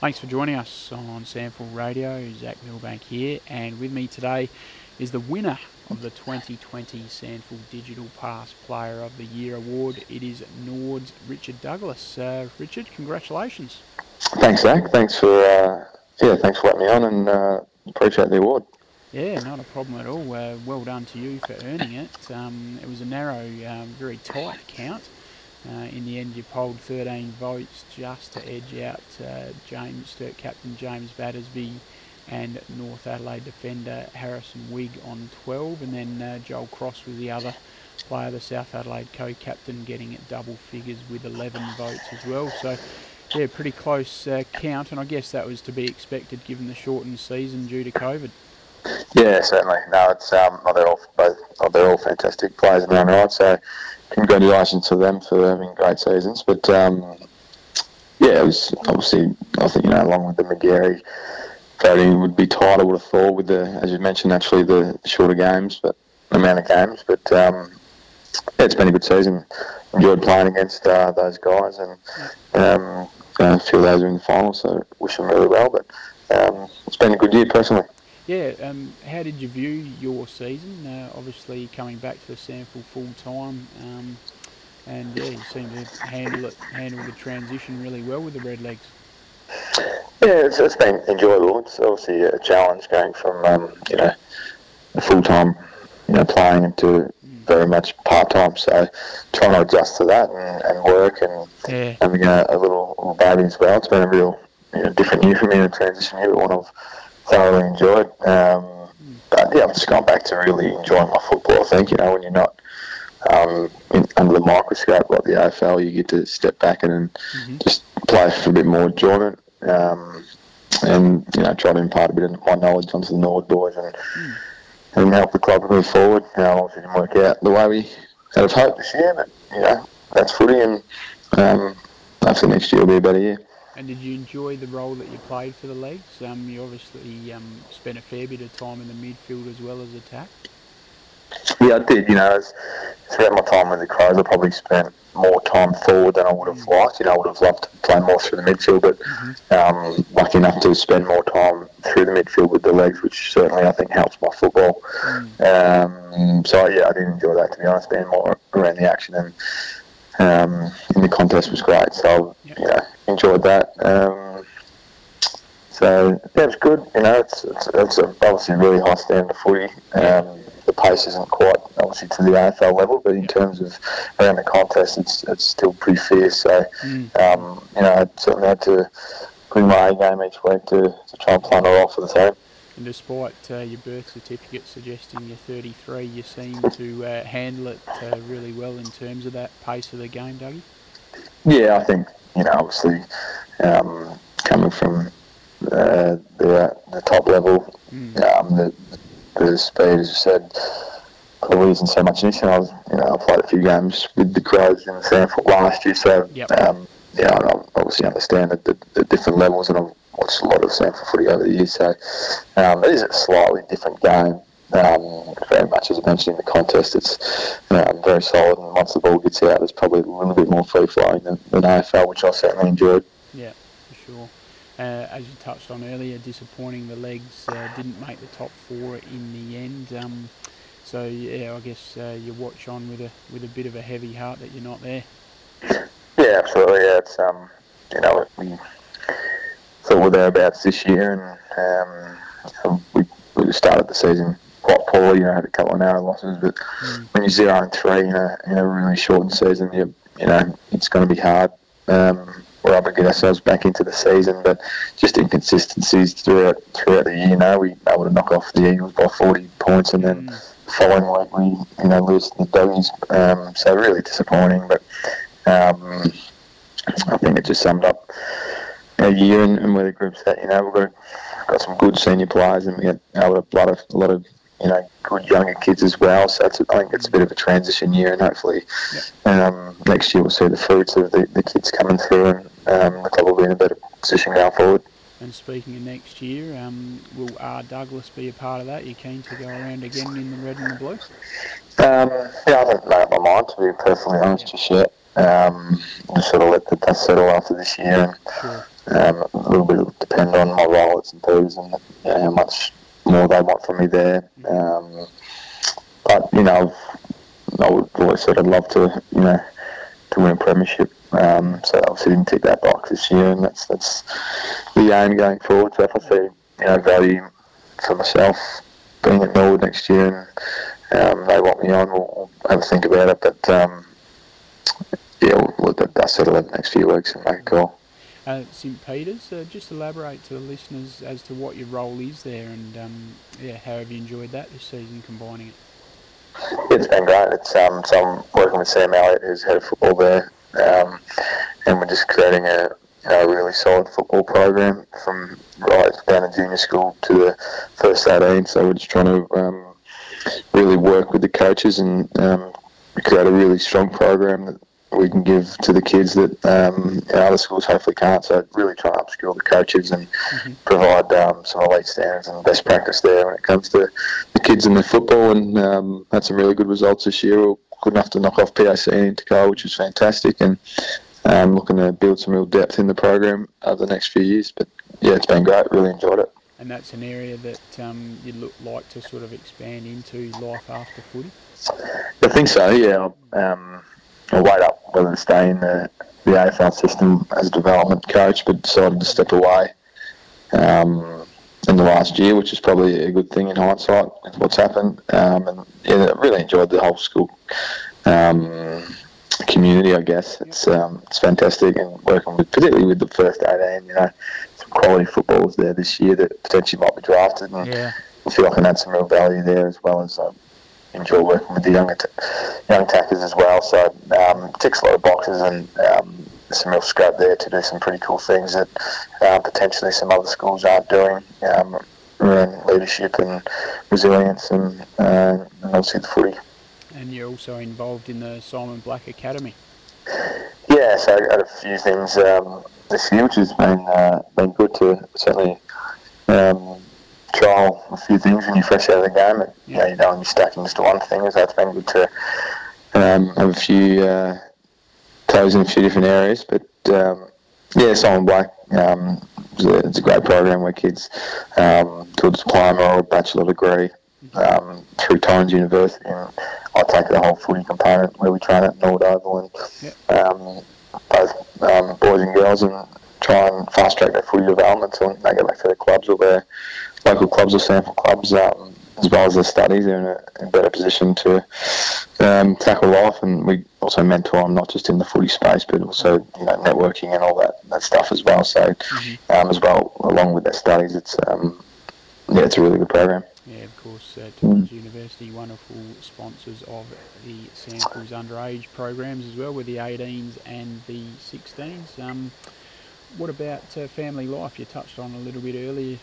Thanks for joining us on SANFL Radio. Zach Milbank here, and with me today is the winner of the 2020 SANFL Digital Pass Player of the Year Award. It is NORD's Richard Douglas. Richard, congratulations. Thanks, Zach. Thanks for letting me on, and appreciate the award. Yeah, not a problem at all. Well done to you for earning it. It was a narrow, very tight count. In the end, you polled 13 votes just to edge out James Sturt, Captain James Battersby, and North Adelaide defender Harrison Wig on 12, and then Joel Cross was the other player, the South Adelaide co-captain, getting at double figures with 11 votes as well. So, yeah, pretty close count, and I guess that was to be expected given the shortened season due to COVID. Yeah, certainly. No, it's they're all fantastic players in their own right. So congratulations to them for having great seasons. But it was obviously, I think, along with the McGarry voting would be tight. I would have thought with the, as you mentioned, actually the shorter games, but amount of games. But it's been a good season. Enjoyed playing against those guys, and a few of those are in the final. So wish them really well. But it's been a good year personally. Yeah, how did you view your season? Obviously coming back to the SANFL full-time, and you seem to handle the transition really well with the Redlegs. Yeah, it's been enjoyable. It's obviously a challenge going from, full-time, playing into very much part-time, so trying to adjust to that and work and having a little baby as well. It's been a real different year for me in a transition year, but one of thoroughly enjoyed, but yeah, I've just gone back to really enjoying my football. I think when you're not under the microscope like the AFL, you get to step back and just play for a bit more enjoyment, and try to impart a bit of my knowledge onto the NORD boys and help the club move forward. Obviously didn't work out the way we had of hoped this year, but that's footy, and hopefully next year will be a better year. And did you enjoy the role that you played for the Legs? You obviously spent a fair bit of time in the midfield as well as attack. Yeah, I did. Throughout my time with the Crows, I probably spent more time forward than I would have liked. I would have loved to play more through the midfield, but lucky enough to spend more time through the midfield with the Legs, which certainly I think helps my football. So I did enjoy that, to be honest, being more around the action and in the contest was great. So, enjoyed that. It was good. It's obviously a really high standard of footy. The pace isn't quite, obviously, to the AFL level, but in terms of around the contest, it's still pretty fierce. So, I certainly had to bring my A game each week to try and plan a role for the team. And despite your birth certificate suggesting you're 33, you seem to handle it really well in terms of that pace of the game, Dougie? Yeah, I think, obviously, coming from the top level, the speed, as you said, probably isn't so much an issue. I played a few games with the Crows in Samford last year, so I obviously understand that the different levels, and I've watched a lot of SANFL footy over the years, so it is a slightly different game. Very much, as I mentioned in the contest, it's very solid, and once the ball gets out, it's probably a little bit more free-flowing than AFL, which I certainly enjoyed. Yeah, for sure. As you touched on earlier, disappointing the Legs didn't make the top four in the end. So, yeah, I guess you watch on with a bit of a heavy heart that you're not there. Yeah, absolutely. Yeah, it's we thought we're thereabouts this year, and we started the season quite poorly. Had a couple of narrow losses, but when you're 0-3 in a really shortened season, it's going to be hard. We're able to get ourselves back into the season, but just inconsistencies throughout the year. We were able to knock off the Eagles by 40 points, and then the following week we lose to the Doggies. So really disappointing, but. I think it just summed up a year and where the group's at. We've got some good senior players, and we had a lot of good younger kids as well. So I think it's a bit of a transition year, and hopefully next year we'll see the fruits of the kids coming through, and the club will be in a better position going forward. And speaking of next year, will R. Douglas be a part of that? You keen to go around again in the red and the blue? I haven't made up my mind, to be perfectly honest, just yet. I sort of let the dust settle after this year. A little bit will depend on my role at St. Peter's and how much more they want from me there. But, you know, I would always sort of love to, you know, to win a premiership. So obviously didn't tick that box this year, and that's the aim going forward. So if I see, you know, value for myself being at NORD next year and they want me on, we'll have a think about it. But, yeah, we'll that's settle in the next few weeks and make a call. St. Peter's, just elaborate to the listeners as to what your role is there and how have you enjoyed that this season, combining it? It's been great. It's so I'm working with Sam Elliott, who's head of football there, and we're just creating a really solid football program from right down to junior school to the first 18. So we're just trying to really work with the coaches and create a really strong program that we can give to the kids that other schools hopefully can't. So really try to upskill the coaches and provide some elite standards and best practice there when it comes to the kids and the football, and had some really good results this year. We were good enough to knock off PAC and Takaya, which was fantastic, and looking to build some real depth in the program over the next few years. But yeah, it's been great, really enjoyed it. And that's an area that you'd like to sort of expand into life after footy? I think so, yeah. I'll wait up whether to stay in the AFL system as a development coach, but decided to step away in the last year, which is probably a good thing in hindsight with what's happened. And yeah, I really enjoyed the whole school community, I guess. It's fantastic, and working with, particularly with the first 18, you know, some quality footballers there this year that potentially might be drafted, and I feel like I can add some real value there, as well as enjoy working with the young tackers as well. So ticks a lot of boxes, and some real scope there to do some pretty cool things that potentially some other schools aren't doing, around leadership and resilience and obviously the footy. And you're also involved in the Simon Black Academy. Yeah, so I got a few things this year, which has been good to certainly trial a few things when you're fresh out of the game. And, you know, you're stacking just one thing, so it's been good to have a few toes in a few different areas. But Simon Black, it's a great program where kids do a diploma or a bachelor degree through Torrens University, and I take the whole footy component where we train at North Oval, and both boys and girls, and try and fast track their footy development so they go back to their clubs or their local clubs or SANFL clubs, as well as their studies. They're in a better position to tackle life, and we also mentor them, not just in the footy space, but also, you know, networking and all that stuff as well. So as well, along with their studies, it's it's a really good program. Yeah, of course, Torrens University, wonderful sponsors of the SANFL's underage programs as well, with the 18s and the 16s. What about family life? You touched on a little bit earlier.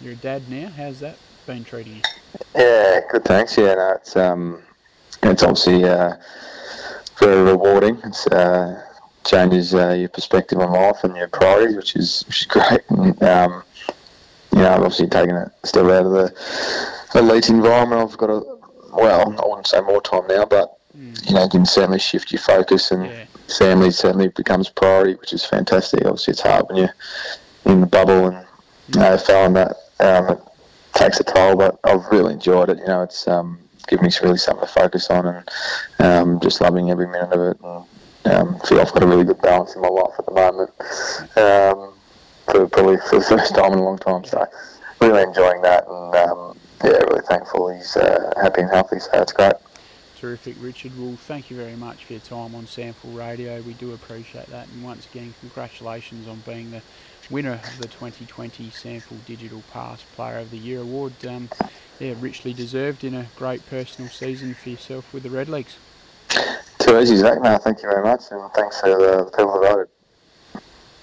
You're a dad now. How's that been treating you? Yeah, good, thanks. Yeah, no, it's obviously very rewarding. It's changes your perspective on life and your priorities, which is great. And, I've obviously taken a step out of the elite environment. I've got I wouldn't say more time now, but you know, you can certainly shift your focus, and family certainly becomes priority, which is fantastic. Obviously, it's hard when you're in the bubble and AFL, and that it takes a toll, but I've really enjoyed it. You know, it's given me really something to focus on, and just loving every minute of it. And feel I've got a really good balance in my life at the moment, for the first time in a long time. So really enjoying that, and really thankful he's happy and healthy. So it's great. Terrific, Richard. Well, thank you very much for your time on SANFL Radio. We do appreciate that. And once again, congratulations on being the winner of the 2020 SANFL Digital Pass Player of the Year Award. Richly deserved in a great personal season for yourself with the Redlegs. Too easy, Zach. No, thank you very much. And thanks to the people that voted.